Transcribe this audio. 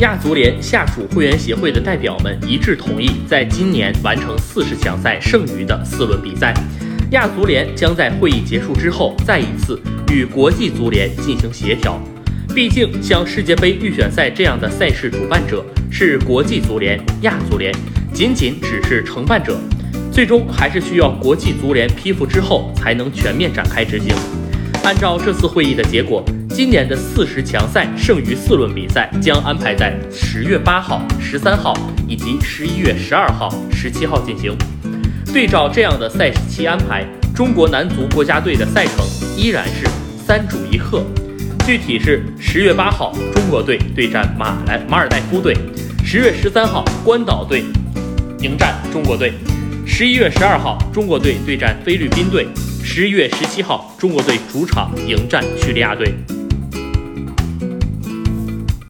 亚足联下属会员协会的代表们一致同意在今年完成40强赛剩余的4轮比赛。亚足联将在会议结束之后再一次与国际足联进行协调，毕竟像世界杯预选赛这样的赛事主办者是国际足联、亚足联，仅仅只是承办者，最终还是需要国际足联批复之后才能全面展开执行。按照这次会议的结果，今年的40强赛剩余4轮比赛将安排在10月8号、13号以及11月12号、17号进行。对照这样的赛期安排，中国男足国家队的赛程依然是3主1客，具体是10月8号中国队对战马尔代夫队，10月13号关岛队迎战中国队，11月12号中国队对战菲律宾队，11月17号中国队主场迎战叙利亚队。